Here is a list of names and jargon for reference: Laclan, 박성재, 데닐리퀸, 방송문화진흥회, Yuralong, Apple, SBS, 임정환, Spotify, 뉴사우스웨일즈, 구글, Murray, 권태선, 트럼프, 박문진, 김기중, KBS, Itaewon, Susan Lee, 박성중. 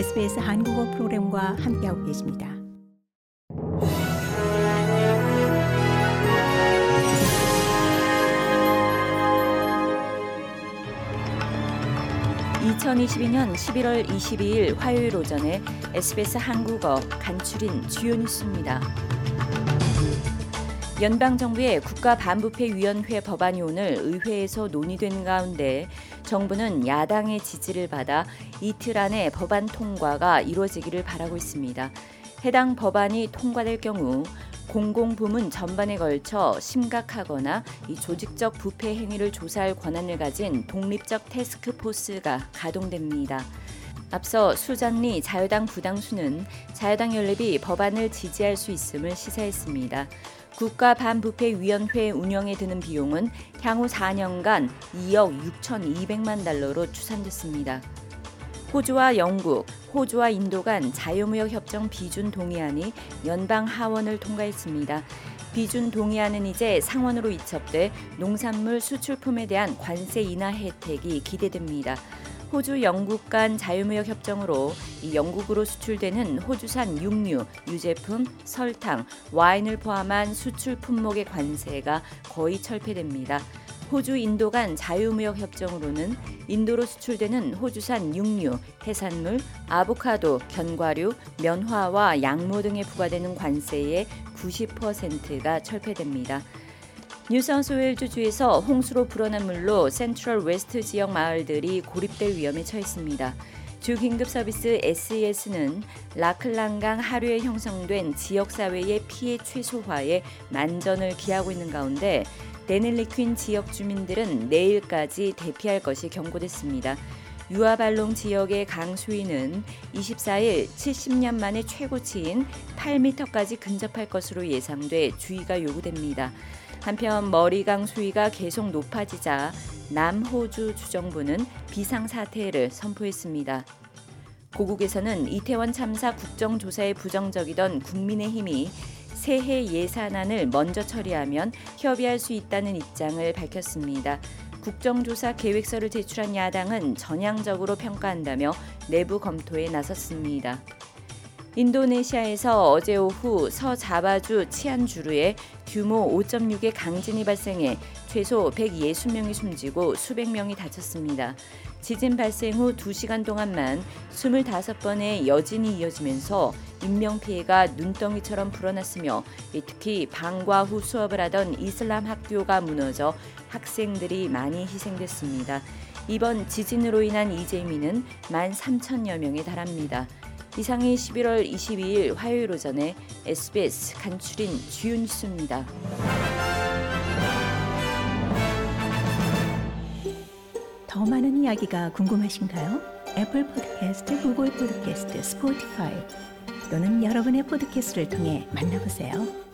SBS 한국어 프로그램과 함께하고 계십니다. (2022년 11월 22일) 화요일 오전에 SBS 한국어 간추린 주요 뉴스입니다. 연방정부의 국가반부패위원회 법안이 오늘 의회에서 논의된 가운데 정부는 야당의 지지를 받아 이틀 안에 법안 통과가 이루어지기를 바라고 있습니다. 해당 법안이 통과될 경우 공공부문 전반에 걸쳐 심각하거나 이 조직적 부패 행위를 조사할 권한을 가진 독립적 태스크포스가 가동됩니다. 앞서 수잔 리 자유당 부당수는 자유당 연립이 법안을 지지할 수 있음을 시사했습니다. 국가반부패위원회 운영에 드는 비용은 향후 4년간 2억 6,200만 달러로 추산됐습니다. 호주와 영국, 호주와 인도 간 자유무역협정 비준 동의안이 연방 하원을 통과했습니다. 비준 동의안은 이제 상원으로 이첩돼 농산물 수출품에 대한 관세 인하 혜택이 기대됩니다. 호주, 영국 간 자유무역협정으로 영국으로 수출되는 호주산 육류, 유제품, 설탕, 와인을 포함한 수출 품목의 관세가 거의 철폐됩니다. 호주, 인도 간 자유무역협정으로는 인도로 수출되는 호주산 육류, 해산물, 아보카도, 견과류, 면화와 양모 등에 부과되는 관세의 90%가 철폐됩니다. 뉴사우스웨일즈 주에서 홍수로 불어난 물로 센트럴 웨스트 지역 마을들이 고립될 위험에 처했습니다. 주 긴급서비스 SES는 라클란강 하류에 형성된 지역사회의 피해 최소화에 만전을 기하고 있는 가운데 데닐리퀸 지역 주민들은 내일까지 대피할 것이 경고됐습니다. 유아발롱 지역의 강 수위는 24일 70년 만에 최고치인 8m까지 근접할 것으로 예상돼 주의가 요구됩니다. 한편 머리강 수위가 계속 높아지자 남호주 주정부는 비상사태를 선포했습니다. 고국에서는 이태원 참사 국정조사에 부정적이던 국민의힘이 새해 예산안을 먼저 처리하면 협의할 수 있다는 입장을 밝혔습니다. 국정조사 계획서를 제출한 야당은 전향적으로 평가한다며 내부 검토에 나섰습니다. 인도네시아에서 어제 오후 서자바주 치안주르에 규모 5.6의 강진이 발생해 최소 160명이 숨지고 수백 명이 다쳤습니다. 지진 발생 후 2시간 동안만 25번의 여진이 이어지면서 인명피해가 눈덩이처럼 불어났으며 특히 방과 후 수업을 하던 이슬람 학교가 무너져 학생들이 많이 희생됐습니다. 이번 지진으로 인한 이재민은 13,000여 명에 달합니다. 이상이 11월 22일 화요일 오전에 SBS 간추린 주요 뉴스입니다. 더 많은 이야기가 궁금하신가요? 애플 팟캐스트, 구글 팟캐스트, 스포티파이 또는 여러분의 팟캐스트를 통해 만나보세요.